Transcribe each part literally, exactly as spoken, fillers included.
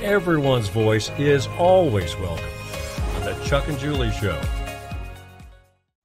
Everyone's voice is always welcome on the Chuck and Julie Show.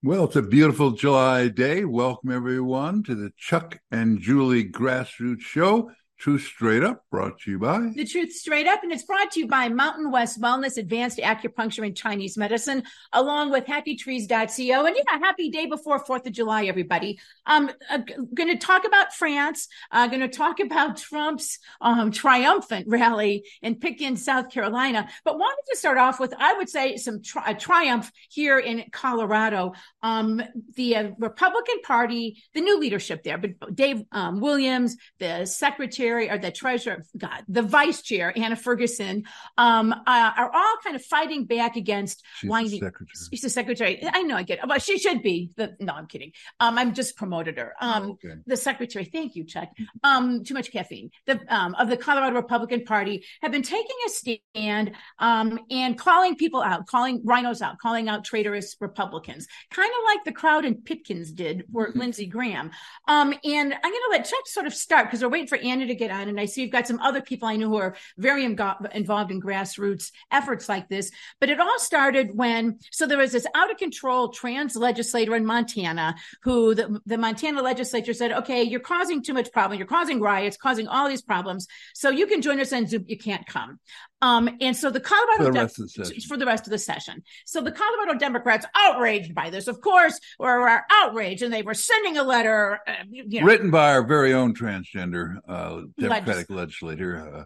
Well, it's a beautiful July day. Welcome, everyone, to the Chuck and Julie Grassroots Show. Truth Straight Up, brought to you by The Truth Straight Up, and it's brought to you by Mountain West Wellness Advanced Acupuncture and Chinese Medicine, along with happy trees dot co. And yeah, happy day before fourth of July, everybody. Um, I'm going to talk about France. I'm uh, going to talk about Trump's um, triumphant rally in Pickens, South Carolina. But wanted to start off with, I would say, some tri- a triumph here in Colorado. Um, the uh, Republican Party, the new leadership there, but Dave um, Williams, the secretary, or the treasurer, God, the vice chair, Anna Ferguson, um, uh, are all kind of fighting back against. She's winding. The secretary. She's the secretary. I know, I get it. Well, she should be. The, no, I'm kidding. Um, I'm just promoted her. Um, oh, okay. The secretary. Thank you, Chuck. Um, too much caffeine. The um, of the Colorado Republican Party have been taking a stand um, and calling people out, calling RINOs out, calling out traitorous Republicans, kind of like the crowd in Pickens did for mm-hmm. Lindsey Graham. Um, and I'm going to let Chuck sort of start because we're waiting for Anna to get on, and I see you've got some other people I know who are very in- involved in grassroots efforts like this. But it all started when, so there was this out of control trans legislator in Montana who the, the Montana legislature said, okay, you're causing too much problem. You're causing riots, causing all these problems. So you can join us on Zoom. You can't come. Um, and so the Colorado for the, rest Dem- of the for the rest of the session. So the Colorado Democrats, outraged by this, of course, were, were outraged, and they were sending a letter uh, you know, written by our very own transgender uh, Democratic Legis- legislator. Uh,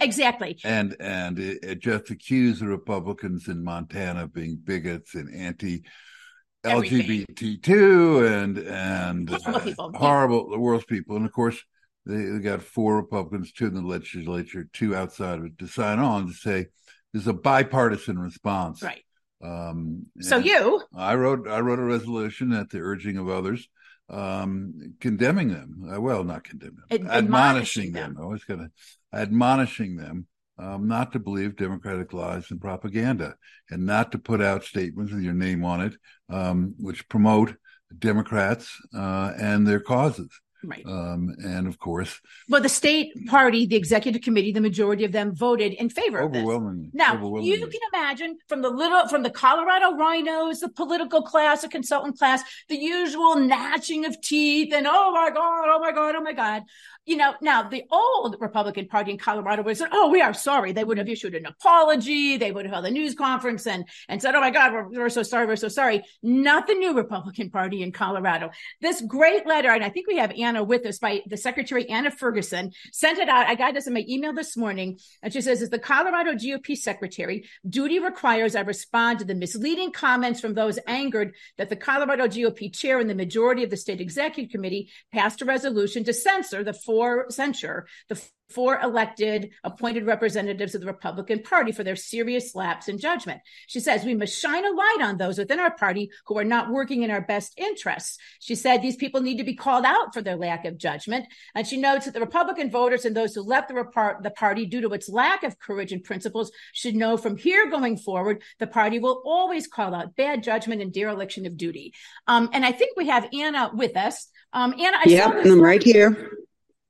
exactly. And and it, it just accused the Republicans in Montana of being bigots and anti L G B T two and and horrible, uh, people. horrible the worst people. And of course, they got four Republicans, two in the legislature, two outside of it, to sign on to say there's a bipartisan response. Right. Um, so you, I wrote, I wrote a resolution at the urging of others, um, condemning them. Uh, well, not condemning them, Ad- admonishing them. them. I was going to admonishing them um, not to believe Democratic lies and propaganda, and not to put out statements with your name on it, um, which promote Democrats uh, and their causes. Right. Um, and of course, well, the state party, the executive committee, the majority of them voted in favor of this. Overwhelmingly. Now, overwhelmingly. You can imagine from the little from the Colorado RINOs, the political class, the consultant class, the usual gnashing of teeth and, oh, my God, oh, my God, oh, my God. You know, now the old Republican Party in Colorado would have said, oh, we are sorry. They would have issued an apology. They would have held a news conference and, and said, oh, my God, we're, we're so sorry. We're so sorry. Not the new Republican Party in Colorado. This great letter, and I think we have Anna with us, by the secretary, Anna Ferguson, sent it out. I got this in my email this morning. And she says, as the Colorado G O P secretary, duty requires I respond to the misleading comments from those angered that the Colorado G O P chair and the majority of the state executive committee passed a resolution to censor the four For censure the four elected appointed representatives of the Republican Party for their serious lapse in judgment. She says, we must shine a light on those within our party who are not working in our best interests. She said, these people need to be called out for their lack of judgment. And she notes that the Republican voters and those who left the, rep- the party due to its lack of courage and principles should know from here going forward, the party will always call out bad judgment and dereliction of duty. Um, and I think we have Anna with us. Um, Anna, I yep, saw this I'm right here.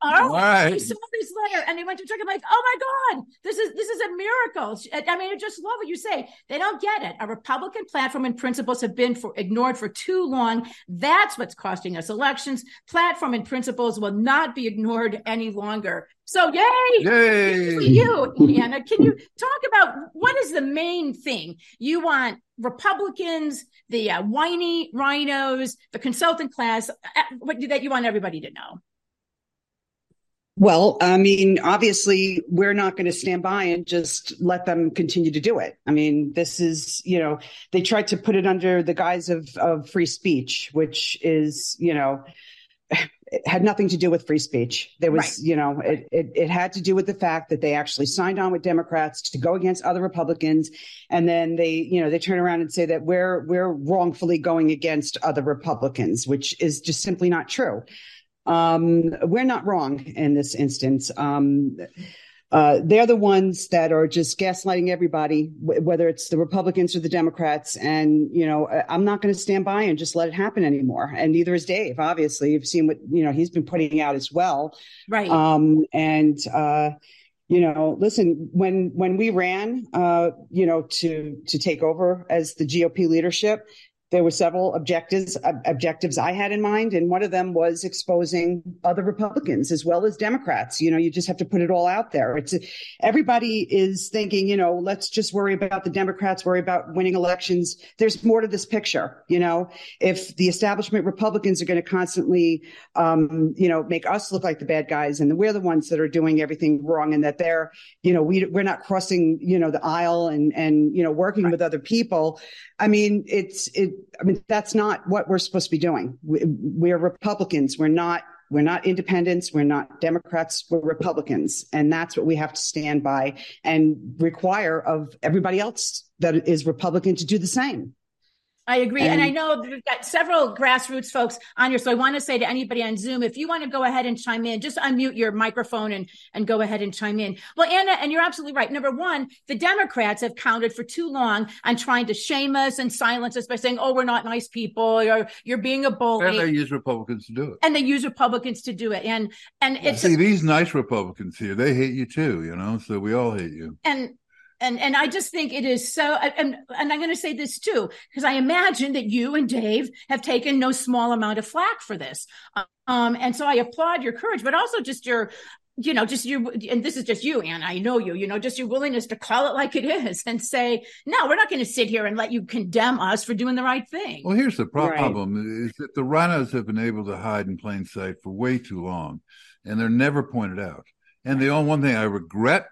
Oh, right. I saw this letter and they went to check. I'm like, oh my God, this is this is a miracle. I mean, I just love what you say. They don't get it. A Republican platform and principles have been for, ignored for too long. That's what's costing us elections. Platform and principles will not be ignored any longer. So yay! Yay! You, Anna, can you talk about what is the main thing you want Republicans, the uh, whiny RINOs, the consultant class, uh, what, that you want everybody to know? Well, I mean, obviously, we're not going to stand by and just let them continue to do it. I mean, this is, you know, they tried to put it under the guise of, of free speech, which is, you know, it had nothing to do with free speech. There was, right. you know, it, it, it had to do with the fact that they actually signed on with Democrats to go against other Republicans. And then they, you know, they turn around and say that we're, we're wrongfully going against other Republicans, which is just simply not true. Um, we're not wrong in this instance. Um, Uh, they're the ones that are just gaslighting everybody, w- whether it's the Republicans or the Democrats. And, you know, I'm not going to stand by and just let it happen anymore. And neither is Dave. Obviously, you've seen what, you know, he's been putting out as well. Right. Um, and, uh, you know, listen, when when we ran, uh, you know, to to take over as the G O P leadership, there were several objectives ob- objectives I had in mind, and one of them was exposing other Republicans as well as Democrats. You know, you just have to put it all out there. It's everybody is thinking, you know, let's just worry about the Democrats, worry about winning elections. There's more to this picture. You know, if the establishment Republicans are going to constantly, um, you know, make us look like the bad guys, and we're the ones that are doing everything wrong, and that they're, you know, we we're not crossing, you know, the aisle and and you know working right. with other people. I mean, it's it. I mean, that's not what we're supposed to be doing. We, we're Republicans. We're not we're not independents. We're not Democrats. We're Republicans. And that's what we have to stand by and require of everybody else that is Republican to do the same. I agree. And, and I know we've got several grassroots folks on here. So I want to say to anybody on Zoom, if you want to go ahead and chime in, just unmute your microphone and, and go ahead and chime in. Well, Anna, and you're absolutely right. Number one, the Democrats have counted for too long on trying to shame us and silence us by saying, oh, we're not nice people, or you're being a bully. And they use Republicans to do it. And they use Republicans to do it. And, and it's... See, these nice Republicans here, they hate you too, you know, so we all hate you. And... And and I just think it is so, and, and I'm going to say this too, because I imagine that you and Dave have taken no small amount of flack for this. Um, and so I applaud your courage, but also just your, you know, just you, and this is just you, Anna, I know you, you know, just your willingness to call it like it is and say, no, we're not going to sit here and let you condemn us for doing the right thing. Well, here's the problem, right. is that the RINOs have been able to hide in plain sight for way too long, and they're never pointed out. And the only one thing I regret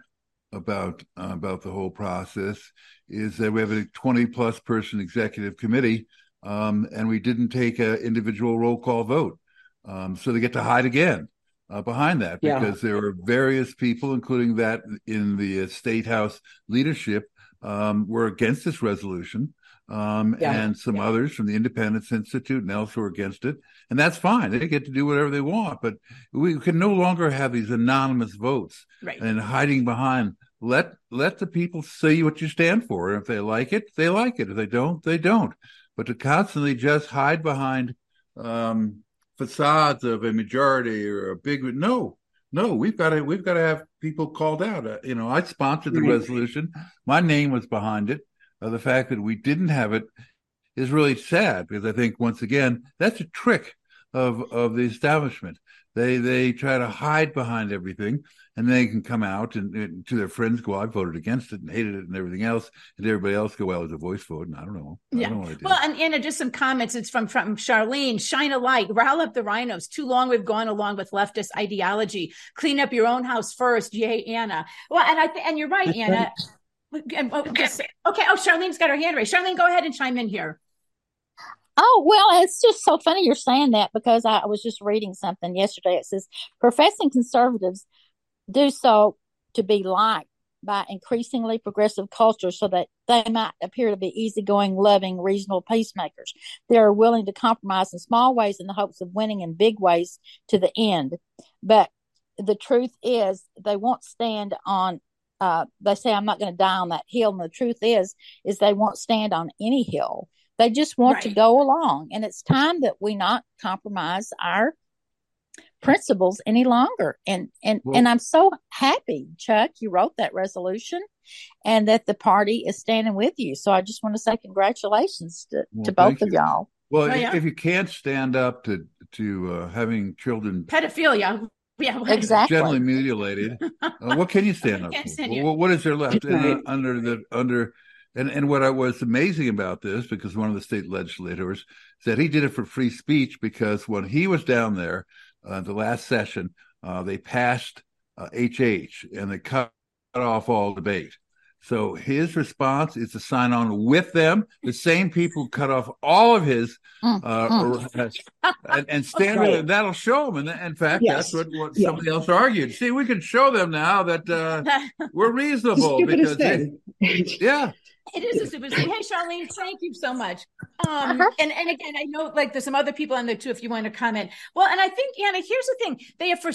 about uh, about the whole process is that we have a twenty plus person executive committee, um, and we didn't take an individual roll call vote. Um, so they get to hide again uh, behind that yeah. because there were various people, including that in the state house leadership, um, were against this resolution, um, yeah. and some yeah. others from the Independence Institute and else were against it. And that's fine. They get to do whatever they want, but we can no longer have these anonymous votes right. and hiding behind. Let let the people see what you stand for. And if they like it, they like it. If they don't, they don't. But to constantly just hide behind um, facades of a majority or a big no, no, we've got to we've got to have people called out. Uh, you know, I sponsored the resolution. My name was behind it. Uh, the fact that we didn't have it is really sad because I think once again that's a trick of of the establishment. They they try to hide behind everything, and they can come out and, and to their friends go, I voted against it and hated it and everything else. And everybody else go, well, it was a voice vote, and I don't know. I yeah. don't know what I did. Well, and Anna, just some comments. It's from, from Charlene. Shine a light. Rile up the RINOs. Too long we've gone along with leftist ideology. Clean up your own house first. Yay, Anna. Well, and I th- and you're right, Anna. And, oh, just, okay. Oh, Charlene's got her hand raised. Charlene, go ahead and chime in here. Oh, well, it's just so funny you're saying that because I was just reading something yesterday. It says, professing conservatives do so to be liked by increasingly progressive culture so that they might appear to be easygoing, loving, reasonable peacemakers. They are willing to compromise in small ways in the hopes of winning in big ways to the end. But the truth is they won't stand on, uh, they say, I'm not going to die on that hill. And the truth is, is they won't stand on any hill. They just want right. to go along. And it's time that we not compromise our principles any longer. And and, well, and I'm so happy, Chuck, you wrote that resolution and that the party is standing with you. So I just want to say congratulations to, well, to both of you. y'all. Well, oh, if, yeah. if you can't stand up to, to uh, having children. Pedophilia. Yeah, exactly. Generally mutilated. uh, what can you stand up for? Stand well, what is there left right. under the under? And and what I was amazing about this, because one of the state legislators said he did it for free speech, because when he was down there, uh, the last session, uh, they passed uh, H H and they cut off all debate. So his response is to sign on with them, the same people who cut off all of his, mm, uh, mm. Uh, and, and stand right. with it. That'll show them. And in fact, yes. that's what, what yes. somebody else argued. See, we can show them now that uh, we're reasonable. because they, Yeah. It is a super thing. Hey, Charlene, thank you so much. Um, uh-huh. and, and again, I know like there's some other people on there too, if you want to comment. Well, and I think, Anna, here's the thing. They have for,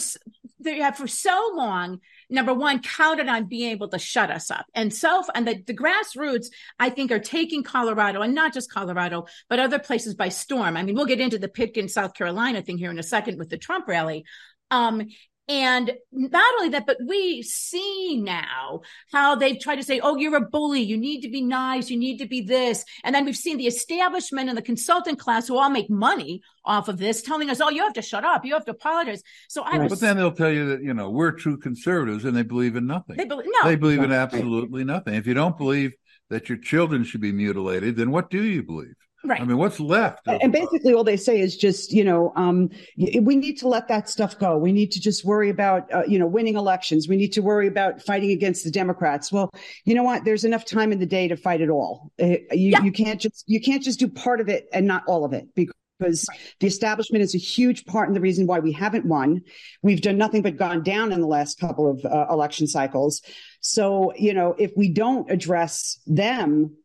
they have for so long, number one, counted on being able to shut us up. And self and the, the grassroots, I think, are taking Colorado, and not just Colorado, but other places by storm. I mean, we'll get into the Pickens, South Carolina thing here in a second with the Trump rally. Um, And not only that, but we see now how they've tried to say, oh, you're a bully. You need to be nice. You need to be this. And then we've seen the establishment and the consultant class who all make money off of this telling us, oh, you have to shut up. You have to apologize. So I right. was, But then they'll tell you that, you know, we're true conservatives and they believe in nothing. They, be- no. they believe in absolutely nothing. If you don't believe that your children should be mutilated, then what do you believe? Right. I mean, what's left? Of- and basically all they say is just, you know, um, we need to let that stuff go. We need to just worry about, uh, you know, winning elections. We need to worry about fighting against the Democrats. Well, you know what? There's enough time in the day to fight it all. Uh, you, yeah. you can't just you can't just do part of it and not all of it because. Because the establishment is a huge part in the reason why we haven't won. We've done nothing but gone down in the last couple of uh, election cycles. So, you know, if we don't address them,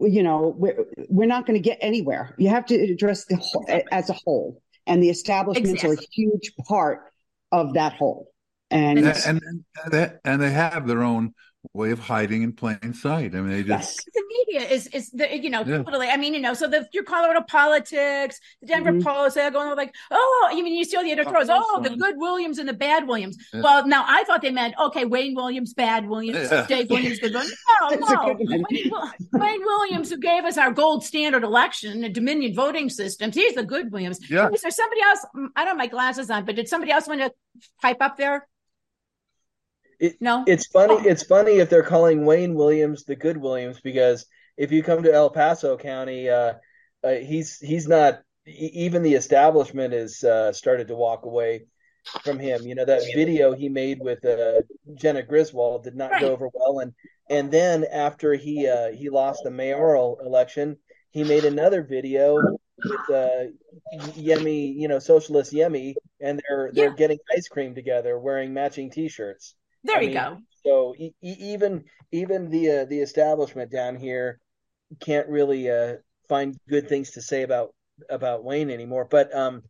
you know, we're, we're not going to get anywhere. You have to address the whole, as a whole. And the establishments exactly. are a huge part of that whole. And and, and, and they have their own way of hiding in plain sight. I mean, they just... Yes. The media is, is the, you know, yeah. totally. I mean, you know, so the, your Colorado politics, the Denver mm-hmm. polls, they're going like, oh, you mean, you see all the other throws, oh, the good Williams and the bad Williams. Yeah. Well, now I thought they meant, okay, Wayne Williams, bad Williams, yeah. Dave Williams, good Williams. No, no. Wayne, Wayne Williams, who gave us our gold standard election, the Dominion voting systems, he's the good Williams. Yeah. Is there somebody else? I don't have my glasses on, but did somebody else want to pipe up there? It, no, it's funny. Oh. It's funny if they're calling Wayne Williams the good Williams, because if you come to El Paso County, uh, uh, he's he's not even the establishment has uh, started to walk away from him. You know, that video he made with uh, Jenna Griswold did not right. go over well. And and then after he uh, he lost the mayoral election, he made another video with uh, Yemi, you know, socialist Yemi. And they're they're yeah. getting ice cream together, wearing matching T-shirts. There I you mean, go. So e- even even the uh, the establishment down here can't really uh, find good things to say about about Wayne anymore. But um,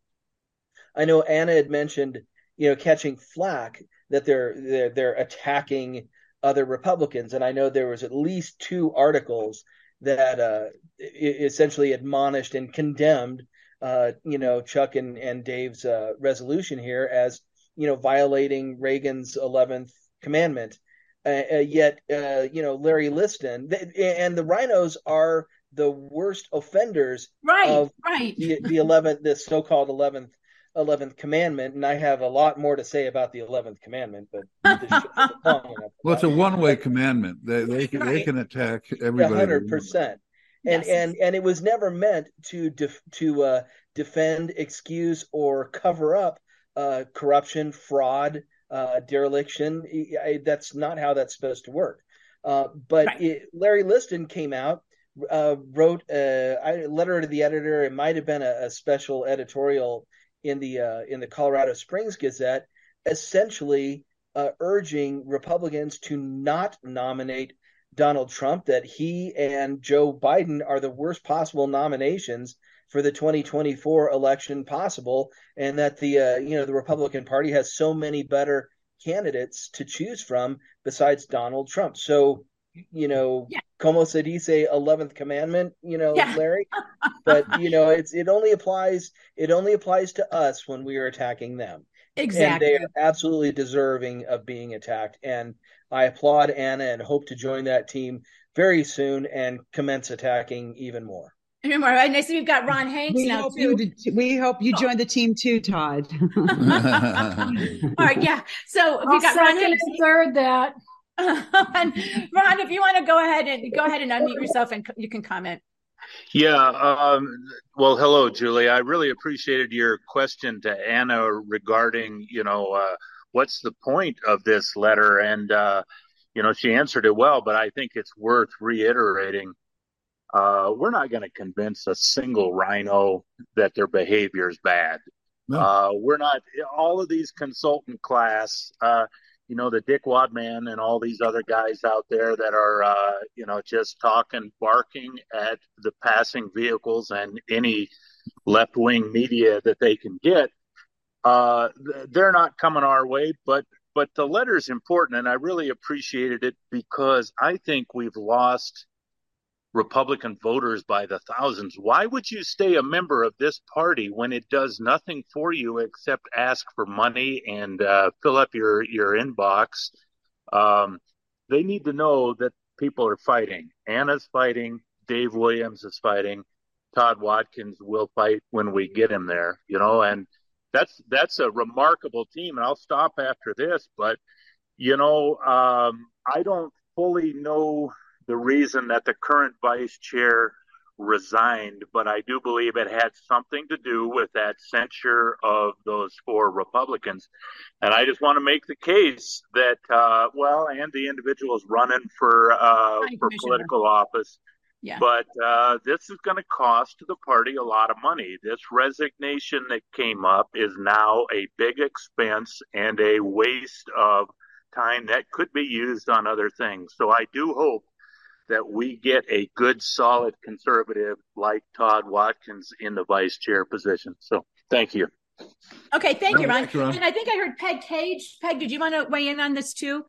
I know Anna had mentioned, you know, catching flack that they're, they're they're attacking other Republicans, and I know there was at least two articles that uh, essentially admonished and condemned, uh, you know, Chuck and and Dave's uh, resolution here as, you know, violating Reagan's eleventh commandment. Uh, uh, yet, uh, you know, Larry Liston th- and the RINOs are the worst offenders right, of right. the, the eleventh, this so-called eleventh, eleventh commandment. And I have a lot more to say about the eleventh commandment, but well, it's a one-way commandment. They they can, right. they can attack everybody. Hundred percent. And yes. and and it was never meant to def- to uh, defend, excuse, or cover up Uh, corruption, fraud, uh, dereliction. I, I, that's not how that's supposed to work. Uh, but right. it, Larry Liston came out, uh, wrote a, a letter to the editor. It might have been a, a special editorial in the uh, in the Colorado Springs Gazette, essentially uh, urging Republicans to not nominate Donald Trump, that he and Joe Biden are the worst possible nominations for the twenty twenty-four election possible, and that the uh, you know the Republican Party has so many better candidates to choose from besides Donald Trump. So, you know, yeah. como se dice, eleventh commandment, you know, yeah. Larry. But you know, it's it only applies it only applies to us when we are attacking them. Exactly. And they are absolutely deserving of being attacked. And I applaud Anna and hope to join that team very soon and commence attacking even more. And I see we've got Ron Hanks we now, hope too. You did, we hope you oh. join the team, too, Todd. All right, yeah. So we've got Ron Hanks. Third that. And Ron, if you want to go ahead and go ahead and unmute yourself and you can comment. Yeah. Um, well, hello, Julie. I really appreciated your question to Anna regarding, you know, uh, what's the point of this letter? And, uh, you know, she answered it well, but I think it's worth reiterating. Uh, we're not going to convince a single rhino that their behavior is bad. No. Uh, we're not all of these consultant class, uh, you know, the Dick Wadham and all these other guys out there that are, uh, you know, just talking, barking at the passing vehicles and any left wing media that they can get. Uh, they're not coming our way, but but the letter is important, and I really appreciated it because I think we've lost Republican voters by the thousands. Why would you stay a member of this party when it does nothing for you except ask for money and uh, fill up your, your inbox? Um, they need to know that people are fighting. Anna's fighting. Dave Williams is fighting. Todd Watkins will fight when we get him there, you know, and That's that's a remarkable team, and I'll stop after this. But, you know, um, I don't fully know the reason that the current vice chair resigned, but I do believe it had something to do with that censure of those four Republicans. And I just want to make the case that, uh, well, and the individuals running for uh, for political office. Yeah. But uh, this is going to cost the party a lot of money. This resignation that came up is now a big expense and a waste of time that could be used on other things. So I do hope that we get a good, solid conservative like Todd Watkins in the vice chair position. So thank you. Okay, thank you, Ron. And I think I heard Peg Cage. Peg, did you want to weigh in on this too?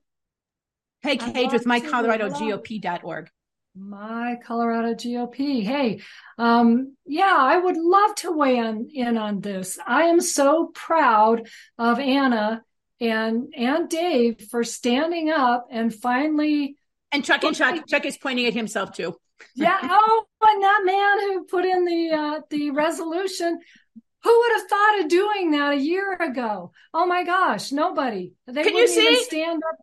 Peg Cage with my colorado g o p dot org. My Colorado G O P. Hey, um, yeah, I would love to weigh in, in on this. I am so proud of Anna and and Dave for standing up and finally. And Chuck and Chuck, Chuck is pointing at himself too. Yeah. Oh, and that man who put in the uh, the resolution. Who would have thought of doing that a year ago? Oh my gosh, nobody. They Can you see? Stand up.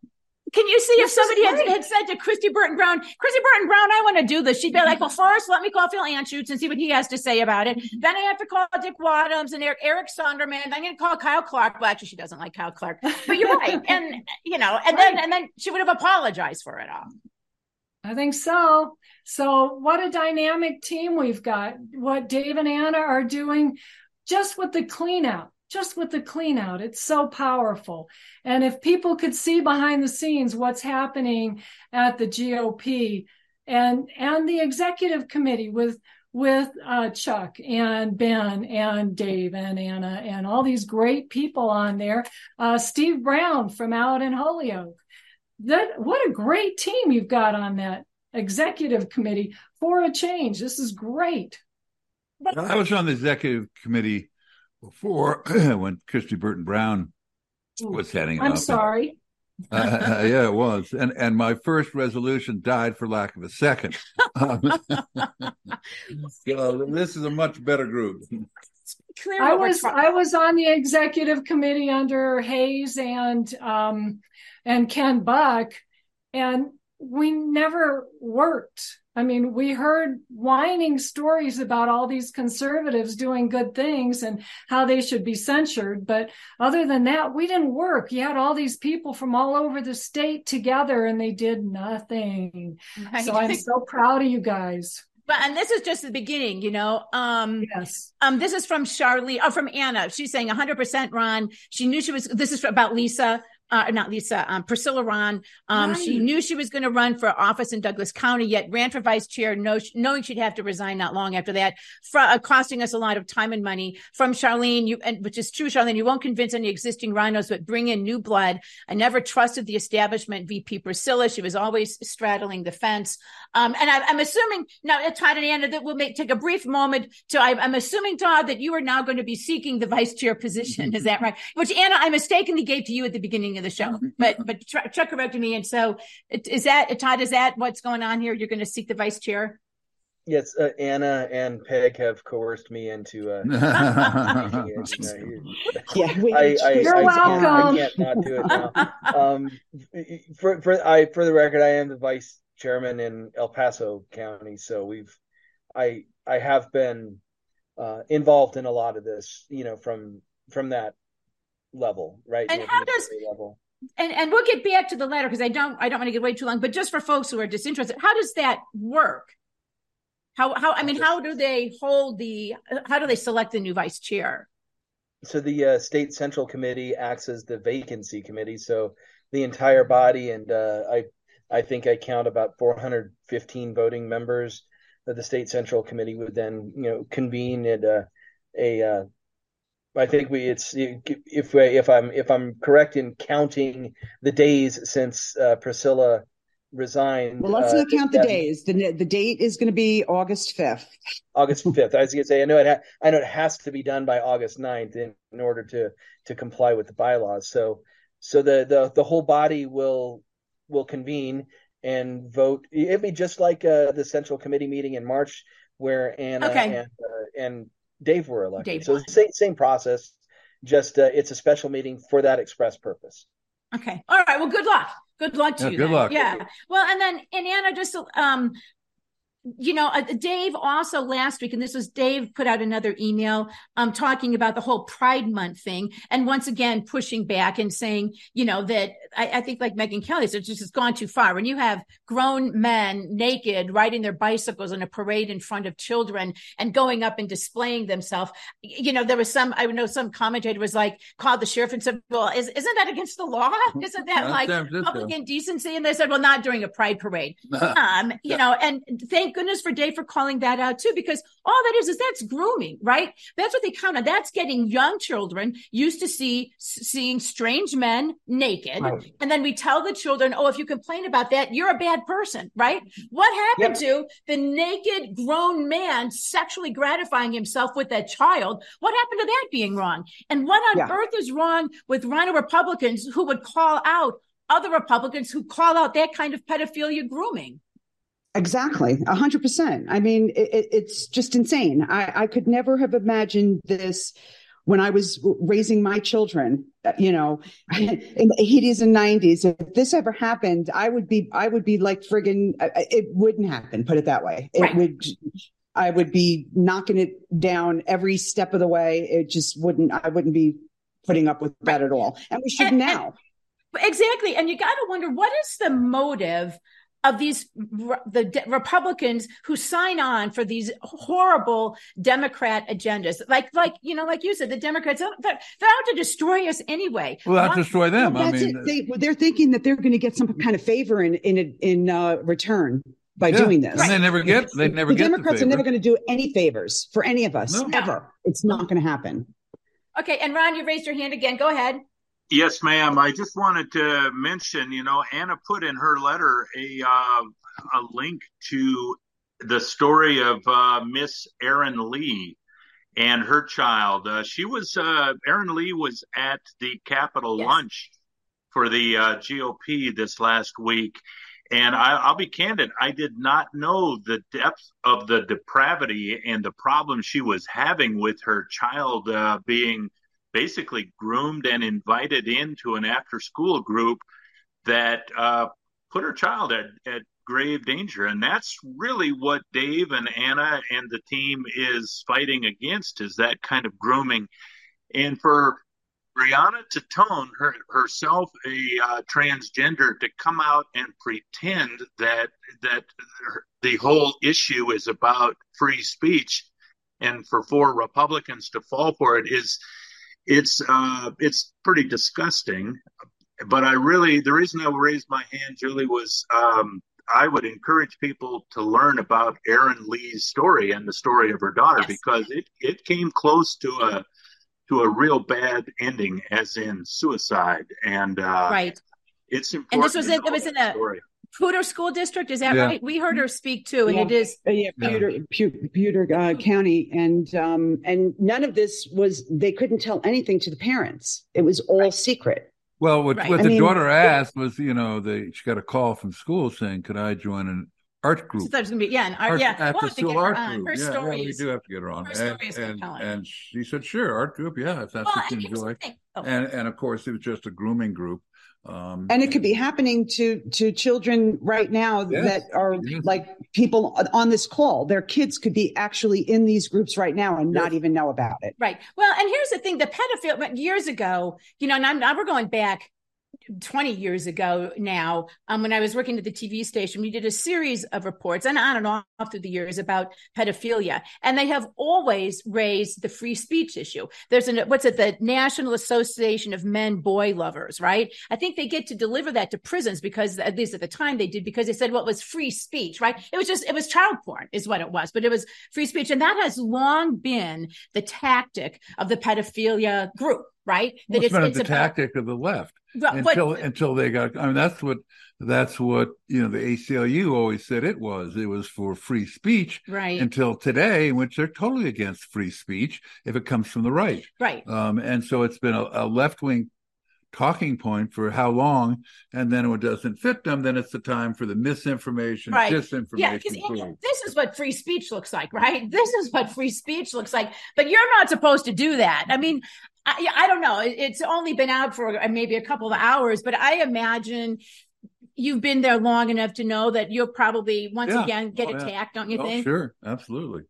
Can you see this if somebody had, had said to Christy Burton Brown, Christy Burton Brown, I want to do this. She'd be like, well, first, let me call Phil Anschutz and see what he has to say about it. Then I have to call Dick Wadhams and Eric, Eric Sonderman. I'm going to call Kyle Clark. Well, actually, she doesn't like Kyle Clark. But you're right. And, you know, and then and then she would have apologized for it all. I think so. So what a dynamic team we've got. What Dave and Anna are doing just with the clean out. Just with the clean out. It's so powerful. And if people could see behind the scenes what's happening at the G O P and and the executive committee with with uh, Chuck and Ben and Dave and Anna and all these great people on there, uh, Steve Brown from out in Holyoke. That, what a great team you've got on that executive committee for a change. This is great. But- I was on the executive committee before when Christy Burton Brown was heading up. I'm sorry. Uh, yeah, it was. And and my first resolution died for lack of a second. Um, so this is a much better group. I was I was on the executive committee under Hayes and um, and Ken Buck, and we never worked. I mean, we heard whining stories about all these conservatives doing good things and how they should be censured. But other than that, we didn't work. You had all these people from all over the state together and they did nothing. Right. So I'm so proud of you guys. But and this is just the beginning, you know. Um, yes. Um, this is from Charlene, oh, from Anna. She's saying one hundred percent Ron. She knew she was, this is about Lisa. Uh, not Lisa, um, Priscilla Ron. Um, right. She knew she was going to run for office in Douglas County, yet ran for vice chair, know, knowing she'd have to resign not long after that, for, uh, costing us a lot of time and money. From Charlene, you, and, which is true, Charlene, you won't convince any existing rhinos, but bring in new blood. I never trusted the establishment V P Priscilla. She was always straddling the fence. Um, and I, I'm assuming, now, Todd and Anna, that we'll make, take a brief moment to, I, I'm assuming, Todd, that you are now going to be seeking the vice chair position. Is that right? Which, Anna, I mistakenly gave to you at the beginning of the show, but but Chuck corrected me, and so is that Todd? Is that what's going on here? You're going to seek the vice chair? Yes, uh, Anna and Peg have coerced me into. Uh, yeah, I, I, you're I, welcome. I, I can't not do it now. Um, for for I for the record, I am the vice chairman in El Paso County, so we've I I have been uh, involved in a lot of this, you know, from from that level, right? And how does level. and, and we'll get back to the latter because I don't I don't want to get way too long, but just for folks who are disinterested, how does that work? How how I mean, how do they hold the how do they select the new vice chair? So the uh, state central committee acts as the vacancy committee. So the entire body, and uh, I I think I count about four hundred fifteen voting members of the state central committee would then, you know, convene at a, a uh, I think we it's if we, if I'm if I'm correct in counting the days since uh, Priscilla resigned. Well, let's uh, not count the that, days. The the date is going to be August fifth. August fifth. I was going to say, I know it. Ha- I know it has to be done by August ninth in, in order to to comply with the bylaws. So so the the, the whole body will will convene and vote. It'd be just like uh, the central committee meeting in March where Anna okay. and uh, and Dave were elected. Dave so same same process. Just uh, it's a special meeting for that express purpose. Okay. All right. Well, good luck. Good luck to yeah, you. Good then. luck. Yeah. Well, and then, and Anna, just, um, you know, uh, Dave also last week, and this was Dave put out another email um, talking about the whole Pride Month thing. And once again, pushing back and saying, you know, that I, I think like Megyn Kelly said, it's just has gone too far. When you have grown men naked riding their bicycles in a parade in front of children and going up and displaying themselves, you know, there was some, I know some commentator was like, called the sheriff and said, well, is, isn't that against the law? Isn't that like public indecency? And they said, well, not during a Pride parade. um, you know, and thank goodness for Dave for calling that out too, because all that is is that's grooming, right? That's what they count on. That's getting young children used to see seeing strange men naked, right. And then we tell the children, oh, if you complain about that, you're a bad person, right? What happened yep. to the naked grown man sexually gratifying himself with that child? What happened to that being wrong? And what on yeah. earth is wrong with RINO Republicans who would call out other Republicans who call out that kind of pedophilia grooming? Exactly. A hundred percent. I mean, it, it's just insane. I, I could never have imagined this when I was raising my children, you know, in the eighties and nineties. If this ever happened, I would be I would be like friggin' it wouldn't happen. Put it that way. It right. would. I would be knocking it down every step of the way. It just wouldn't. I wouldn't be putting up with that at all. And we should and, now. And, exactly. And you got to wonder, what is the motive of these the Republicans who sign on for these horrible Democrat agendas? Like, like you know, like you said, the Democrats, they're, they're out to destroy us anyway. Well, not destroy them. Well, I mean, they, they're thinking that they're going to get some kind of favor in in in uh, return by yeah. doing this. And they never get. They never. The get Democrats the favor. Are never going to do any favors for any of us no. ever. It's not going to happen. Okay, and Ron, you raised your hand again. Go ahead. Yes, ma'am. I just wanted to mention, you know, Anna put in her letter a uh, a link to the story of uh, Miss Erin Lee and her child. Uh, she was uh, Erin Lee was at the Capitol yes. lunch for the uh, G O P this last week, and I, I'll be candid, I did not know the depth of the depravity and the problem she was having with her child uh, being basically groomed and invited into an after-school group that uh, put her child at, at grave danger. And that's really what Dave and Anna and the team is fighting against, is that kind of grooming. And for Brianna Tatone, her, herself a uh, transgender, to come out and pretend that that the whole issue is about free speech, and for four Republicans to fall for it is... It's uh, it's pretty disgusting, but I really, the reason I raised my hand, Julie, was um, I would encourage people to learn about Erin Lee's story and the story of her daughter, yes. because it, it came close to a to a real bad ending, as in suicide. And uh, right, it's important. And this was in, it was in a Pewter School District, is that yeah. right? We heard her speak too, and yeah. it is yeah, Pewter, yeah. Pewter, Pewter uh, County, and um, and none of this was. They couldn't tell anything to the parents. It was all right. secret. Well, what, right. what the mean, daughter asked yeah. was, you know, they she got a call from school saying, "Could I join an art group?" So that's gonna be yeah, an art, art yeah, after we'll school art group. Her yeah, stories, yeah, we do have to get her on. Her stories and, and, and she said, "Sure, art group, yeah, if that's well, what you enjoy." Oh. And and of course, it was just a grooming group. Um, and it could be happening to, to children right now yes, that are yes. like people on this call. Their kids could be actually in these groups right now and yes. not even know about it. Right. Well, and here's the thing. The pedophile years ago, you know, and I'm, now we're going back twenty years ago now, um, when I was working at the T V station, we did a series of reports and on and off through the years about pedophilia. And they have always raised the free speech issue. There's an, what's it, the National Association of Men Boy Lovers, right? I think they get to deliver that to prisons because, at least at the time they did, because they said, well, it was free speech, right? It was just, it was child porn is what it was, but it was free speech. And that has long been the tactic of the pedophilia group. Right. Well, that it's, it's, it's the about, tactic of the left but, until but, until they got. I mean, that's what that's what, you know, the A C L U always said it was. It was for free speech. Right. Until today, in which they're totally against free speech if it comes from the right. Right. Um, and so it's been a, a left wing talking point for how long, and then when it doesn't fit them, then it's the time for the misinformation, right. disinformation. Yeah, because this is what free speech looks like, right? This is what free speech looks like, but you're not supposed to do that. I mean, I, I don't know. It's only been out for maybe a couple of hours, but I imagine you've been there long enough to know that you'll probably once yeah. again get oh, attacked, yeah. don't you oh, think? Sure, absolutely.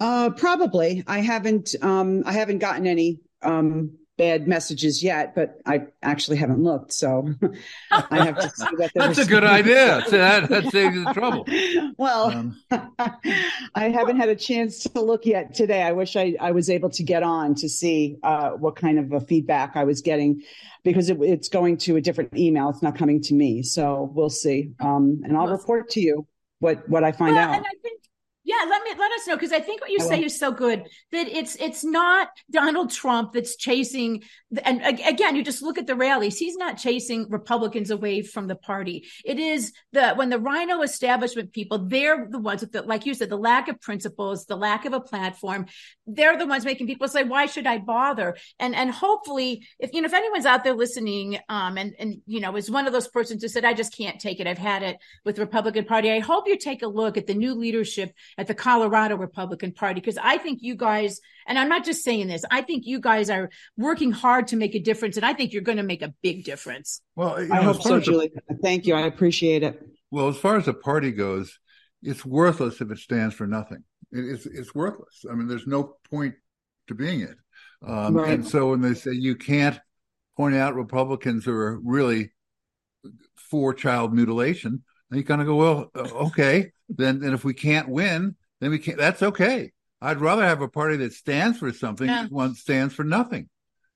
Uh, probably. I haven't. Um, I haven't gotten any. Um, bad messages yet, but I actually haven't looked, so I have to see that. That's a good idea. That, that saves you the trouble. Well, um, I haven't had a chance to look yet today. I wish I, I was able to get on to see uh, what kind of a feedback I was getting, because it, it's going to a different email. It's not coming to me, so we'll see. Um, and I'll report to you what, what I find well, out. And I think- Yeah, let me let us know, because I think what you say is so good, that it's it's not Donald Trump that's chasing. And again, you just look at the rallies. He's not chasing Republicans away from the party. It is the when the RINO establishment people, they're the ones that, like you said, the lack of principles, the lack of a platform. They're the ones making people say, why should I bother? And and hopefully, if you know, if anyone's out there listening, um, and and you know, is one of those persons who said, I just can't take it. I've had it with the Republican Party. I hope you take a look at the new leadership at the Colorado Republican Party, because I think you guys, and I'm not just saying this, I think you guys are working hard to make a difference, and I think you're going to make a big difference. Well, I know, hope so, Julie. The, Thank you. I appreciate it. Well, as far as the party goes, it's worthless if it stands for nothing. It, it's, it's worthless. I mean, there's no point to being it. Um, right. And so when they say you can't point out Republicans who are really for child mutilation, and you kind of go, well, okay, then then if we can't win, then we can't. That's okay. I'd rather have a party that stands for something yeah. than one stands for nothing.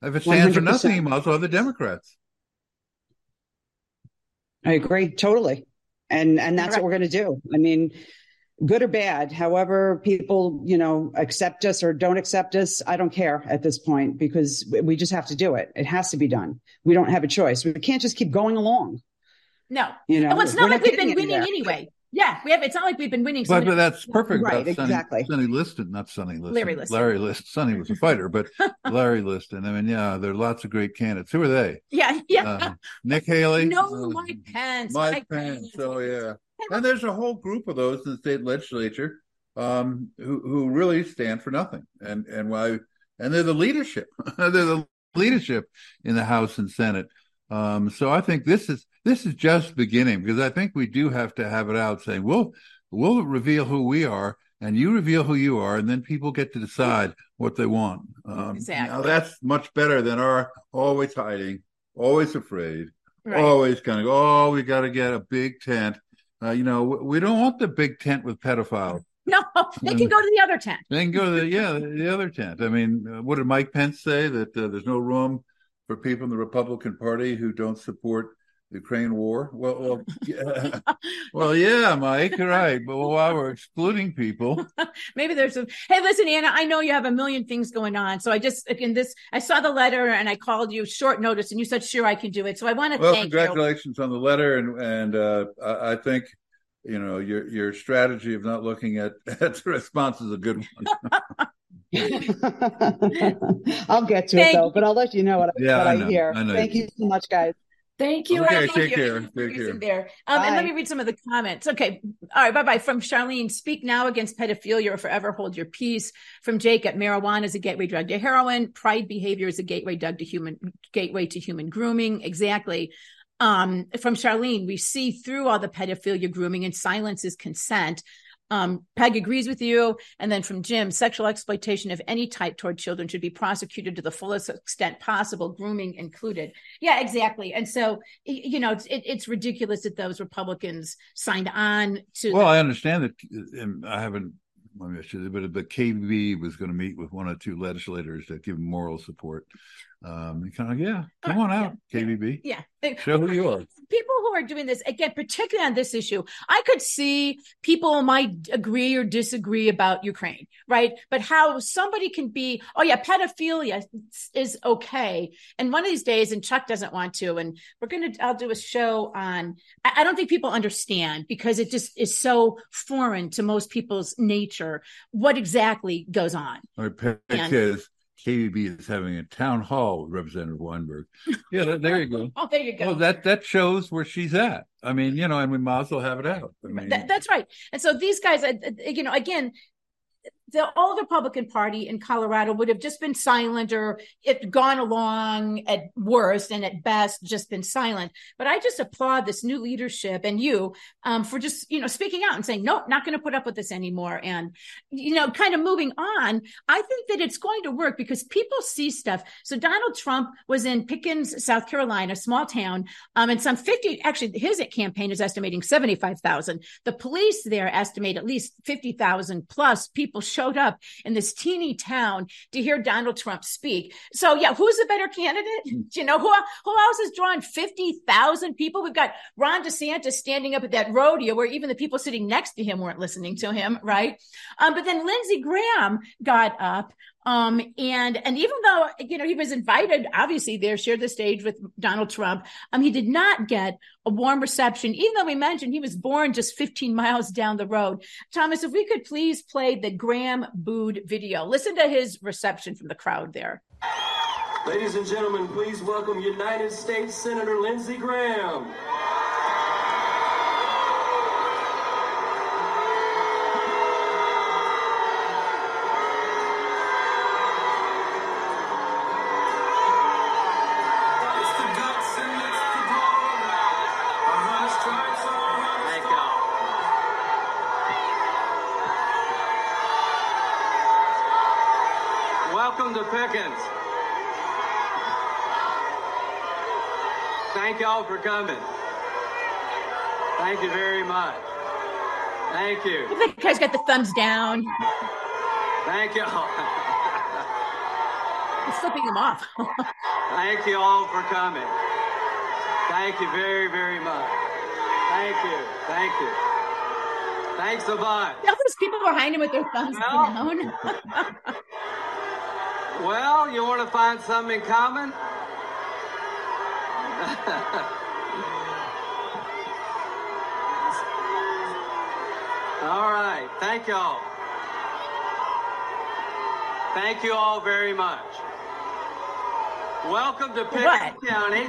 If it stands one hundred percent for nothing, you might as well have the Democrats. I agree totally, and and that's right. what we're going to do. I mean, good or bad, however people you know accept us or don't accept us, I don't care at this point, because we just have to do it. It has to be done. We don't have a choice. We can't just keep going along. No, you know, well, it's not like we've been winning anywhere. Anyway. Yeah, we have. It's not like we've been winning. So but, but that's perfect. Right, that's Sonny, exactly. Sonny Liston, not Sonny Liston. Larry Liston. Larry Liston. Sonny was a fighter, but Larry Liston. I mean, yeah, there are lots of great candidates. Who are they? Yeah, yeah. Uh, Nick Haley. No, uh, Mike Pence. Mike Pence. So yeah, and there's a whole group of those in the state legislature um, who who really stand for nothing, and and why, and they're the leadership. They're the leadership in the House and Senate. Um, so I think this is this is just beginning, because I think we do have to have it out saying, we'll we'll reveal who we are, and you reveal who you are, and then people get to decide what they want. Um, exactly. Now that's much better than our always hiding, always afraid, right. always kind of, oh, we got to get a big tent. Uh, you know, we don't want the big tent with pedophiles. No, they can go to the other tent. They can go to the, yeah, the other tent. I mean, uh, what did Mike Pence say? That uh, there's no room for people in the Republican Party who don't support the Ukraine war? Well, well, yeah, well, yeah Mike, you're right. But while we're excluding people. Maybe there's some, hey, listen, Anna, I know you have a million things going on. So I just, in this, I saw the letter and I called you short notice and you said, sure, I can do it. So I want to well, thank you. Well, congratulations on the letter. And, and uh, I, I think, you know, your, your strategy of not looking at, at the response is a good one. I'll get to Thank it though, but I'll let you know what I, yeah, what I, know, I hear. I Thank you so much, guys. Thank you. Okay, take you. care. Take care. There. Um, and let me read some of the comments. Okay. All right. Bye-bye. From Charlene, speak now against pedophilia or forever hold your peace. From Jacob, marijuana is a gateway drug to heroin. Pride behavior is a gateway drug to human gateway to human grooming. Exactly. Um, from Charlene, we see through all the pedophilia grooming and silence is consent. Um, Peg agrees with you. And then from Jim, sexual exploitation of any type toward children should be prosecuted to the fullest extent possible, grooming included. Yeah, exactly. And so, you know, it's, it, it's ridiculous that those Republicans signed on to. Well, the- I understand that. And I haven't, let me ask you, but the K V was going to meet with one or two legislators that give moral support. Um, kind of, yeah, come on out, yeah, K V B. Yeah. Show who you are. People who are doing this, again, particularly on this issue, I could see people might agree or disagree about Ukraine, right? But how somebody can be, oh yeah, pedophilia is okay. And one of these days, and Chuck doesn't want to, and we're going to, I'll do a show on, I, I don't think people understand because it just is so foreign to most people's nature, what exactly goes on. All right, Peg says K V B is having a town hall with Representative Weinberg. Yeah, there you go. Oh, there you go. Oh, that, that shows where she's at. I mean, you know, and we might as well have it out. I mean, that, that's right. And so these guys, you know, again, the old Republican Party in Colorado would have just been silent or it gone along at worst and at best just been silent. But I just applaud this new leadership and you um, for just, you know, speaking out and saying, nope, not going to put up with this anymore. And, you know, kind of moving on, I think that it's going to work because people see stuff. So Donald Trump was in Pickens, South Carolina, small town, um, and some fifty, actually his campaign is estimating seventy-five thousand. The police there estimate at least fifty thousand plus people showed up in this teeny town to hear Donald Trump speak. So yeah, who's the better candidate? You know, who who else has drawn fifty thousand people? We've got Ron DeSantis standing up at that rodeo where even the people sitting next to him weren't listening to him, right? Um, but then Lindsey Graham got up. Um, and, and even though, you know, he was invited, obviously there, shared the stage with Donald Trump. Um, he did not get a warm reception, even though we mentioned he was born just fifteen miles down the road. Thomas, if we could please play the Graham booed video, listen to his reception from the crowd there. Ladies and gentlemen, please welcome United States Senator Lindsey Graham. Pickens. Thank y'all for coming. Thank you very much. Thank you. That guy's got the thumbs down. Thank y'all. He's slipping them off. Thank you all for coming. Thank you very, very much. Thank you. Thank you. Thanks a bunch. All those people behind him with their thumbs well, down. Well, you want to find something in common? All right. Thank y'all. Thank you all very much. Welcome to Pickens County.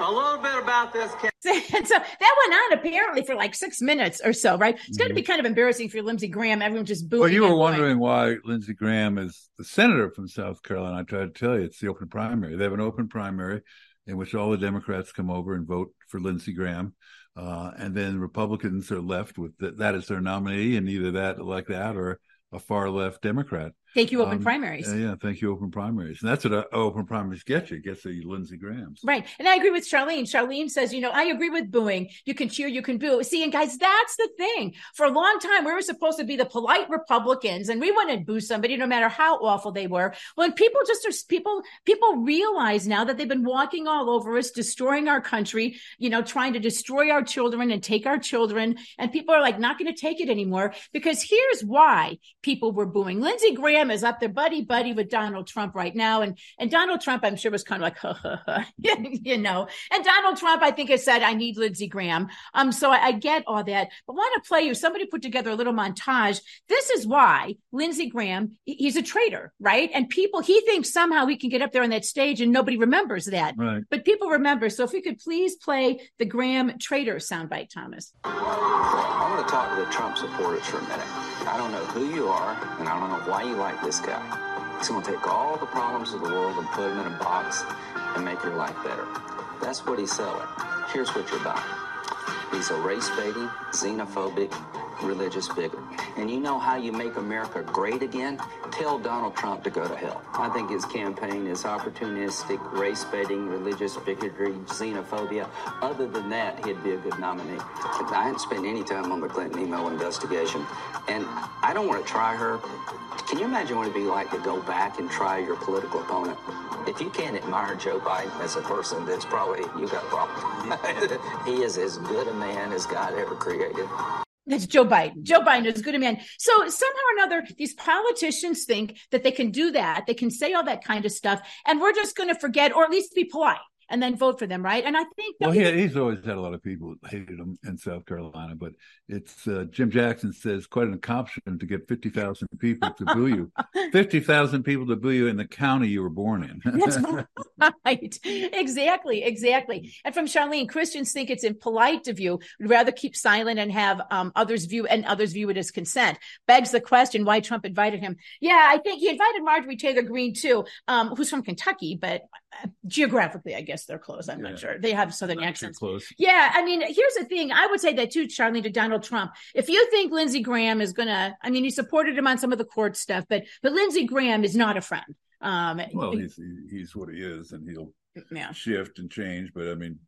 A little bit about this county. And so that went on apparently for like six minutes or so, right? It's mm-hmm. going to be kind of embarrassing for Lindsey Graham. Everyone just booing. Well, you were wondering point. why Lindsey Graham is the senator from South Carolina. I tried to tell you, it's the open primary. They have an open primary in which all the Democrats come over and vote for Lindsey Graham. Uh, and then Republicans are left with the, that as their nominee, and either that like that or a far-left Democrat. Thank you, open um, primaries. Yeah, thank you, open primaries. And that's what a, open primaries get you. It gets the Lindsey Grahams. Right. And I agree with Charlene. Charlene says, you know, I agree with booing. You can cheer, you can boo. See, and guys, that's the thing. For a long time, we were supposed to be the polite Republicans, and we wouldn't boo somebody no matter how awful they were. When people just are, people, people realize now that they've been walking all over us, destroying our country, you know, trying to destroy our children and take our children. And people are like, not going to take it anymore, because here's why people were booing. Lindsey Graham is up there buddy buddy with Donald Trump right now, and and Donald Trump I'm sure was kind of like ha, ha, ha. You know, and Donald Trump I think has said I need Lindsey Graham, um so I, I get all that, but want to play you, somebody put together a little montage. This is why Lindsey Graham, he's a traitor, right? And people, he thinks somehow he can get up there on that stage and nobody remembers that, right? But people remember. So if we could please play the Graham traitor soundbite, Thomas. I want to talk to the Trump supporters for a minute. I don't know who you are, and I don't know why you are like this guy. He's going to take all the problems of the world and put them in a box and make your life better. That's what he's selling. Here's what you're buying. He's a race-baiting, xenophobic, religious bigot. And you know how you make America great again? Tell Donald Trump to go to hell. I think his campaign is opportunistic, race-baiting, religious bigotry, xenophobia. Other than that, he'd be a good nominee. I haven't spent any time on the Clinton email investigation, and I don't want to try her. Can you imagine what it'd be like to go back and try your political opponent? If you can't admire Joe Biden as a person, that's probably, you've got a problem. He is as good a man as God ever created. That's Joe Biden. Joe Biden is good a man. So somehow or another, these politicians think that they can do that. They can say all that kind of stuff, and we're just going to forget, or at least be polite, and then vote for them, right? And I think that well, he, he's always had a lot of people hated him in South Carolina, but it's uh, Jim Jackson says quite an accomplishment to get fifty thousand people to boo you, fifty thousand people to boo you in the county you were born in. That's right, exactly, exactly. And from Charlene, Christians think it's impolite of you, would rather keep silent and have um, others view and others view it as consent. Begs the question why Trump invited him. Yeah, I think he invited Marjorie Taylor Greene too, um, who's from Kentucky, but geographically, I guess. They're close. I'm yeah. not sure. They have Southern not accents. Yeah. I mean, here's the thing. I would say that too, Charlene, to Donald Trump. If you think Lindsey Graham is going to, I mean, he supported him on some of the court stuff, but, but Lindsey Graham is not a friend. Um, well, he's, he, he's what he is, and he'll yeah. shift and change. But I mean,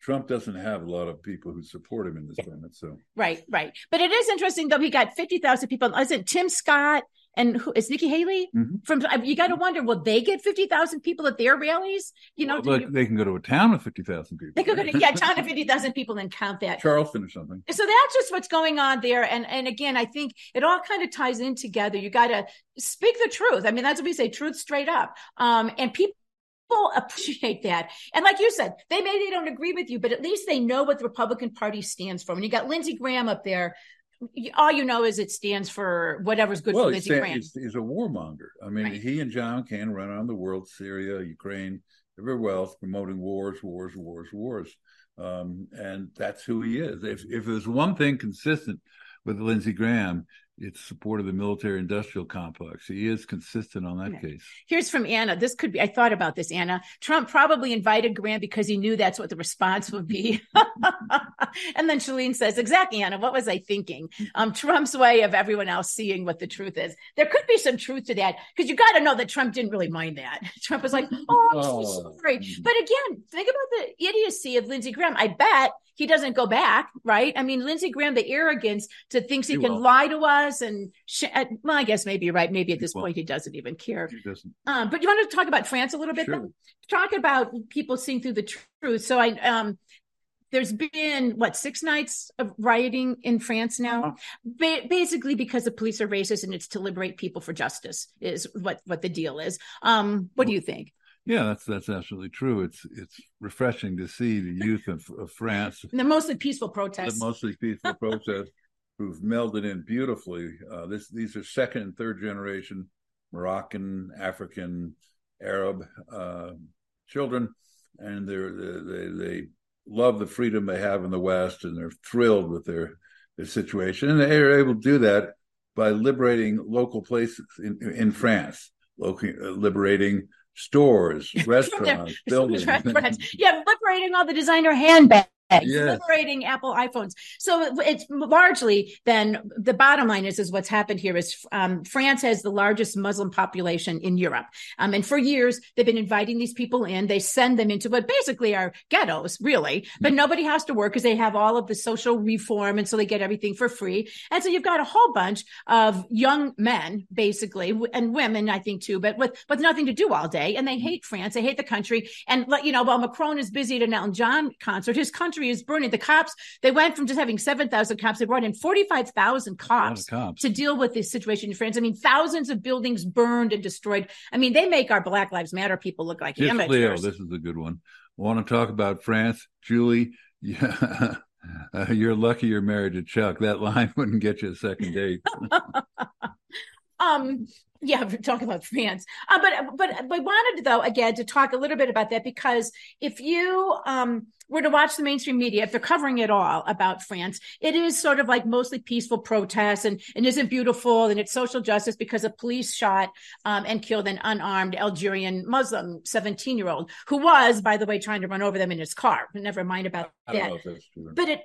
Trump doesn't have a lot of people who support him in this moment. So right, right. But it is interesting though. He got fifty thousand people. Isn't Tim Scott and who is Nikki Haley mm-hmm. from? You got to wonder, will they get fifty thousand people at their rallies? You know, well, look, you, they can go to a town of fifty thousand people. They could go to yeah, a town of fifty thousand people and count that Charleston or something. So that's just what's going on there. And and again, I think it all kind of ties in together. You got to speak the truth. I mean, that's what we say: truth straight up. Um, and people. People appreciate that. And like you said, they maybe they don't agree with you, but at least they know what the Republican Party stands for. When you got Lindsey Graham up there, all you know is it stands for whatever's good well, for Lindsey Graham. He's, he's a warmonger. I mean, right. He and John McCain run around the world, Syria, Ukraine, everywhere else, promoting wars, wars, wars, wars. Um, and that's who he is. If, if there's one thing consistent with Lindsey Graham, it's support of the military-industrial complex. He is consistent on that okay. case. Here's from Anna. This could be, I thought about this, Anna. Trump probably invited Graham because he knew that's what the response would be. And then Charlene says, exactly, Anna, what was I thinking? Um, Trump's way of everyone else seeing what the truth is. There could be some truth to that, because you got to know that Trump didn't really mind that. Trump was like, oh, I'm oh. so sorry. But again, think about the idiocy of Lindsey Graham. I bet he doesn't go back, right? I mean, Lindsey Graham, the arrogance to think he, he can won't. lie to us. And she, well, I guess maybe you're right. Maybe at this well, point he doesn't even care. He doesn't. Um, but you want to talk about France a little bit? Sure. Though? Talk about people seeing through the truth. So I, um, there's been what six nights of rioting in France now, ba- basically because the police are racist, and it's to liberate people for justice is what what the deal is. Um, what well, do you think? Yeah, that's that's absolutely true. It's it's refreshing to see the youth of, of France. And they're mostly peaceful protests. They're mostly peaceful protests. Who've melded in beautifully. Uh, this, these are second and third generation Moroccan, African, Arab uh, children, and they're, they they love the freedom they have in the West, and they're thrilled with their, their situation. And they are able to do that by liberating local places in, in France, local, uh, liberating stores, restaurants, buildings. Restaurants. Yeah, liberating all the designer handbags. Yes. Liberating Apple iPhones. So it's largely then the bottom line is, is what's happened here is um, France has the largest Muslim population in Europe. Um, and for years, they've been inviting these people in. They send them into what basically are ghettos, really. But nobody has to work because they have all of the social reform. And so they get everything for free. And so you've got a whole bunch of young men, basically, and women, I think, too, but with, with nothing to do all day. And they hate France. They hate the country. And, you know, while Macron is busy at an Elton John concert, his country is burning. The cops, they went from just having seven thousand cops, they brought in forty-five thousand cops, cops to deal with this situation in France. I mean, thousands of buildings burned and destroyed. I mean, they make our Black Lives Matter people look like amateurs. Leo, this is a good one. Want to talk about France? Julie, yeah, uh, you're lucky you're married to Chuck. That line wouldn't get you a second date. um Yeah, we're talking about France. Uh, but but we wanted, though, again, to talk a little bit about that, because if you um, were to watch the mainstream media, if they're covering it all about France, it is sort of like mostly peaceful protests and, and isn't beautiful, and it's social justice because a police shot um, and killed an unarmed Algerian Muslim seventeen-year-old who was, by the way, trying to run over them in his car. Never mind about that. I don't know if that's true. But it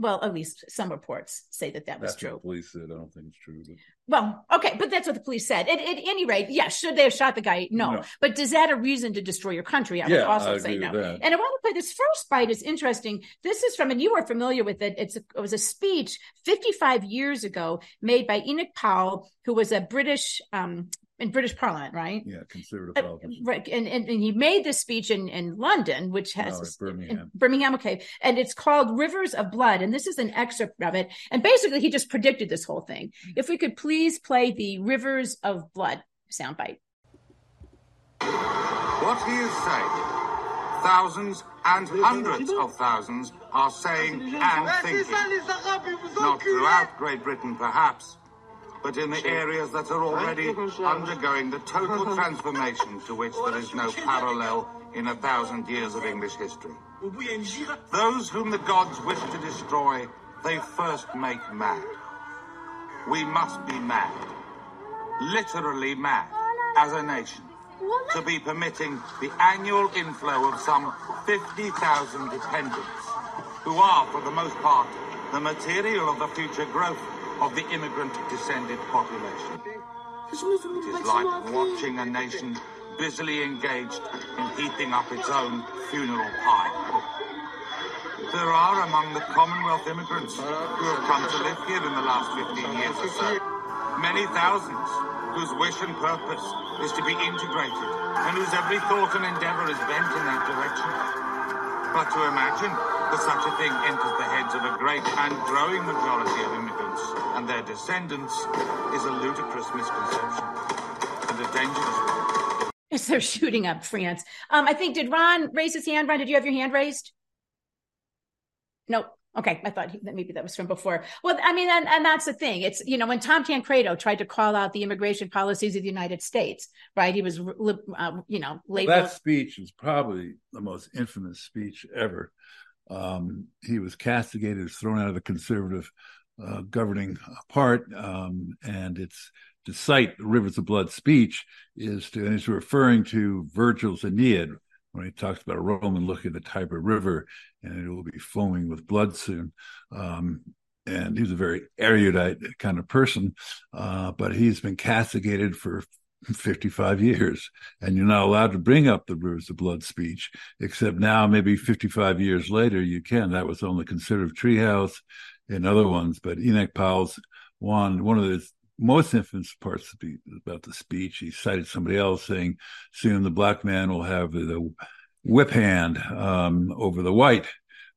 Well, at least some reports say that that was that's true. What the police said. I don't think it's true. But... Well, okay, but that's what the police said. At, at any rate, yeah, should they have shot the guy? No. no. But is that a reason to destroy your country? I would yeah, also I say no. That. And I want to play this first bite. It's interesting. This is from, and you are familiar with it. It's a, it was a speech fifty-five years ago made by Enoch Powell, who was a British um, in British Parliament, right? Yeah, conservative uh, politician. Right, and, and and he made this speech in, in London, which has no, Birmingham. Birmingham, okay, and it's called "Rivers of Blood," and this is an excerpt of it. And basically, he just predicted this whole thing. If we could please play the "Rivers of Blood" soundbite. What do you say? Thousands and hundreds of thousands are saying and thinking, not throughout Great Britain, perhaps, but in the areas that are already undergoing the total transformation to which there is no parallel in a thousand years of English history. Those whom the gods wish to destroy, they first make mad. We must be mad, literally mad, as a nation, to be permitting the annual inflow of some fifty thousand dependents, who are, for the most part, the material of the future growth of the immigrant-descended population. It is like watching a nation busily engaged in heaping up its own funeral pyre. There are among the Commonwealth immigrants who have come to live here in the last fifteen years or so, many thousands whose wish and purpose is to be integrated and whose every thought and endeavour is bent in that direction. But to imagine that such a thing enters the heads of a great and growing majority of immigrants and their descendants is a ludicrous misconception and a dangerous one. As they're shooting up France. Um, I think, did Ron raise his hand? Ron, did you have your hand raised? No. Okay, I thought he, that maybe that was from before. Well, I mean, and, and that's the thing. It's, you know, when Tom Tancredo tried to call out the immigration policies of the United States, right? He was, um, you know, labeled. That speech is probably the most infamous speech ever. Um, he was castigated, thrown out of the conservative uh, governing part, um, and it's to cite the Rivers of Blood speech is to, and it's referring to Virgil's Aeneid when he talks about a Roman looking at the Tiber River and it will be foaming with blood soon. Um, and he's a very erudite kind of person, uh, but he's been castigated for fifty-five years, and you're not allowed to bring up the Rivers of Blood speech, except now maybe fifty-five years later you can. That was on the conservative treehouse and other ones, but Enoch Powell's one one of the most infamous parts about the speech. He cited somebody else saying, soon the black man will have the whip hand um, over the white,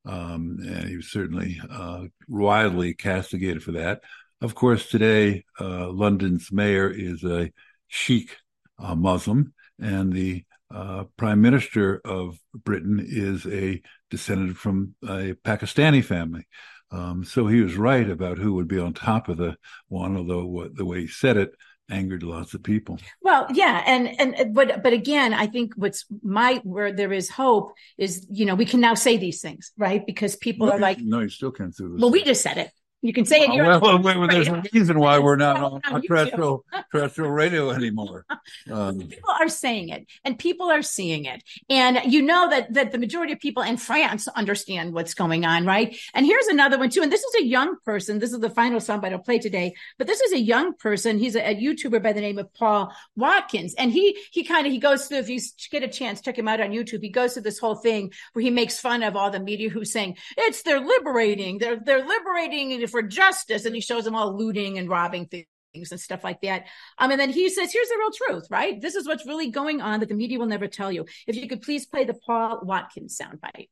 um, and he was certainly uh, widely castigated for that. Of course, today uh, London's mayor is a Sheikh uh, Muslim, and the uh, Prime Minister of Britain is a descendant from a Pakistani family. Um, so he was right about who would be on top of the one, although what, the way he said it angered lots of people. Well, yeah, and and but but again, I think what's my where there is hope is, you know, we can now say these things, right? Because people no, are like, no, you still can't do this. Well, we just said it. You can say it. Well, well, well, well, there's a reason why we're not on, on terrestrial, terrestrial radio anymore. Um, people are saying it, and people are seeing it. And you know that that the majority of people in France understand what's going on, right? And here's another one, too. And this is a young person. This is the final song I'll play today. But this is a young person. He's a, a YouTuber by the name of Paul Watkins. And he he kind of, he goes through, if you get a chance, check him out on YouTube. He goes through this whole thing where he makes fun of all the media who's saying, it's, they're liberating. They're, they're liberating and for justice, and he shows them all looting and robbing things and stuff like that. Um, and then he says, here's the real truth, right? This is what's really going on that the media will never tell you. If you could please play the Paul Watkins soundbite.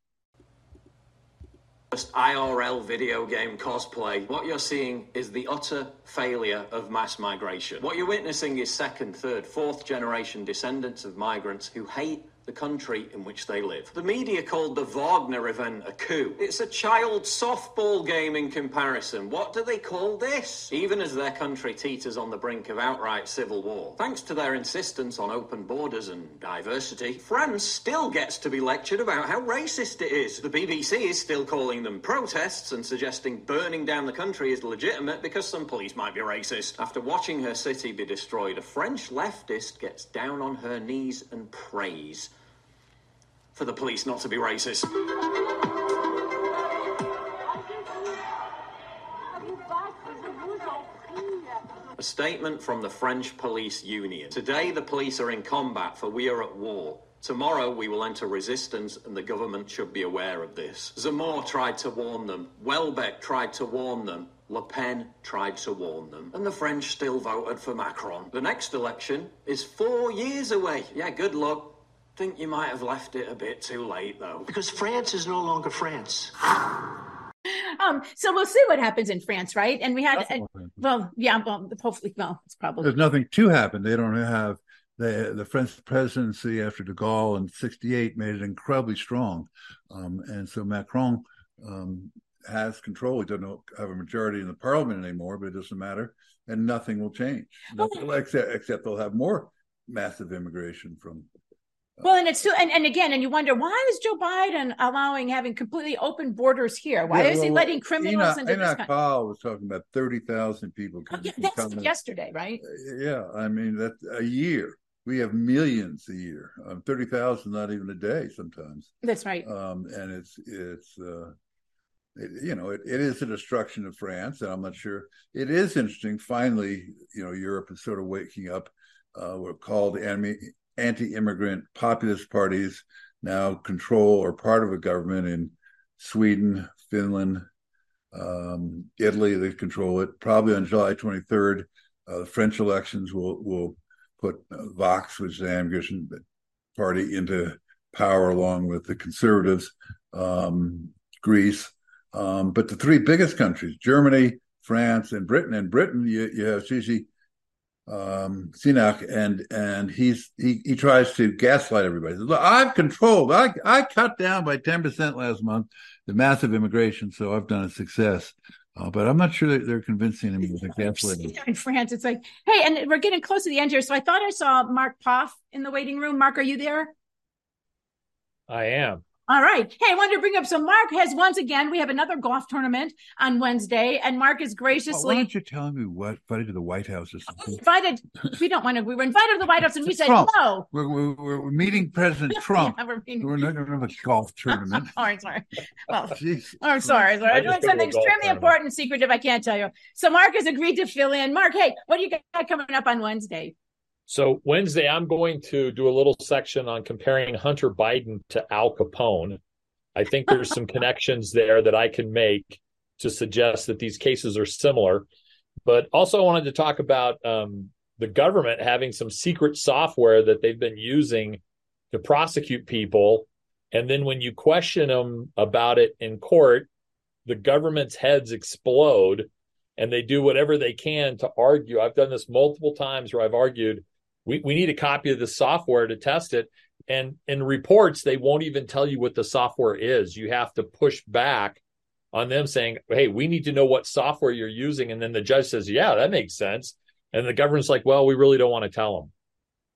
I R L video game cosplay. What you're seeing is the utter failure of mass migration. What you're witnessing is second, third, fourth generation descendants of migrants who hate the country in which they live. The media called the Wagner event a coup. It's a child softball game in comparison. What do they call this? Even as their country teeters on the brink of outright civil war, thanks to their insistence on open borders and diversity, France still gets to be lectured about how racist it is. The B B C is still calling them protests and suggesting burning down the country is legitimate because some police might be racist. After watching her city be destroyed, a French leftist gets down on her knees and prays for the police not to be racist. A statement from the French Police Union. Today the police are in combat, for we are at war. Tomorrow we will enter resistance, and the government should be aware of this. Zamore tried to warn them. Welbeck tried to warn them. Le Pen tried to warn them. And the French still voted for Macron. The next election is four years away. Yeah, good luck. Think you might have left it a bit too late, though. Because France is no longer France. Um, so we'll see what happens in France, right? And we had, uh, well, yeah, well, hopefully, well, it's probably. There's nothing to happen. They don't have, they, the French presidency after de Gaulle in sixty-eight made it incredibly strong. Um, and so Macron um, has control. He doesn't have a majority in the parliament anymore, but it doesn't matter. And nothing will change. Nothing, well, except, except they'll have more massive immigration from. Well, and it's too, and, and again, and you wonder, why is Joe Biden allowing, having completely open borders here? Why yeah, is well, he letting criminals Enoch, into Enoch this country? Kyle was talking about thirty thousand people. Can, oh, yeah, that's come yesterday, in, right? Yeah, I mean, that's a year. We have millions a year. Um, thirty thousand, not even a day sometimes. That's right. Um, and it's, it's uh, it, you know, it, it is a destruction of France, and I'm not sure. It is interesting. Finally, you know, Europe is sort of waking up. Uh, we're called enemy. Anti-immigrant populist parties now control or part of a government in Sweden, Finland, um, Italy. They control it. Probably on July twenty-third, uh, the French elections will will put uh, Vox, which is the Anti-Immigrant Party, into power along with the Conservatives, um, Greece. Um, but the three biggest countries, Germany, France, and Britain. In Britain, you, you have Gigi Um, Sinach, and and he's he, he tries to gaslight everybody. He says, look, I've controlled. I I cut down by ten percent last month the massive immigration, so I've done a success. Uh, but I'm not sure that they're convincing him with the gaslighting. In France, it's like, hey, and we're getting close to the end here. So I thought I saw Mark Poff in the waiting room. Mark, are you there? I am. All right. Hey, I wanted to bring up, so Mark has, once again, we have another golf tournament on Wednesday, and Mark is graciously. Oh, why don't you tell me what, invited to the White House or something? We invited, we don't want to, we were invited to the White House, and we said Trump. No. We're, we're, we're meeting President Trump. yeah, we're, meeting... we're not going to have a golf tournament. All right, sorry. Well, I'm sorry. sorry. I'm doing something extremely important and secretive I can't tell you. So Mark has agreed to fill in. Mark, hey, what do you got coming up on Wednesday? So Wednesday, I'm going to do a little section on comparing Hunter Biden to Al Capone. I think there's some connections there that I can make to suggest that these cases are similar. But also I wanted to talk about um, the government having some secret software that they've been using to prosecute people. And then when you question them about it in court, the government's heads explode and they do whatever they can to argue. I've done this multiple times where I've argued, We we need a copy of the software to test it. And in reports, they won't even tell you what the software is. You have to push back on them saying, hey, we need to know what software you're using. And then the judge says, yeah, that makes sense. And the government's like, well, we really don't want to tell them.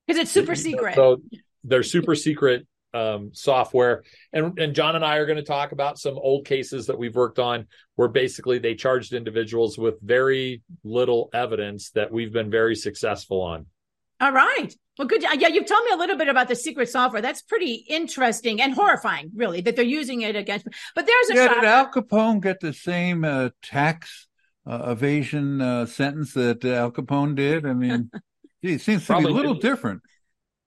Because it's super secret. So they're super secret um, software. And, and John and I are going to talk about some old cases that we've worked on where basically they charged individuals with very little evidence that we've been very successful on. All right. Well, good. Yeah, you've told me a little bit about the secret software. That's pretty interesting and horrifying, really, that they're using it against. But there's a yeah, shot. Did Al Capone get the same uh, tax uh, evasion uh, sentence that uh, Al Capone did? I mean, it seems to be a little different.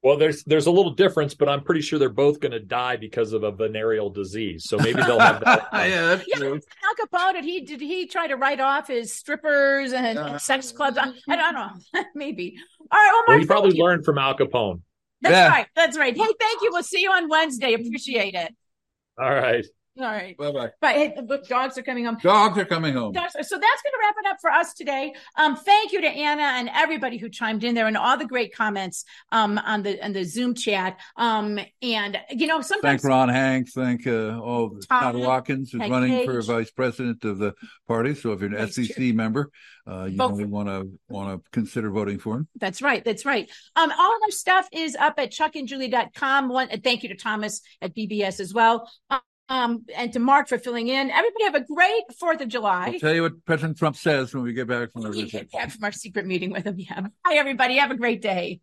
Well, there's there's a little difference, but I'm pretty sure they're both going to die because of a venereal disease. So maybe they'll have that. yeah, that's yeah, true. Al Capone, did he, did he try to write off his strippers and uh, sex clubs? I, I don't know. maybe. All right, well, Mark, well, you probably you. learned from Al Capone. That's yeah. right. That's right. Hey, thank you. We'll see you on Wednesday. Appreciate it. All right. All right. Bye-bye. But hey, look, dogs are coming home. Dogs are coming home. Dogs, so that's going to wrap it up for us today. Um, thank you to Anna and everybody who chimed in there and all the great comments um, on the on the Zoom chat. Um, and, you know, sometimes... Thank Ron Hanks. Thank uh, all the Todd Watkins, who's Peg running Cage. For vice president of the party. So if you're an S E C member, uh, you Both. only want to want to consider voting for him. That's right. That's right. Um, all of our stuff is up at chuck and julie dot com. One, uh, thank you to Thomas at B B S as well. Um, Um, and to Mark for filling in. Everybody have a great fourth of July. I'll tell you what President Trump says when we get back from, the get back from our secret meeting with him. Yeah. Bye, everybody. Have a great day.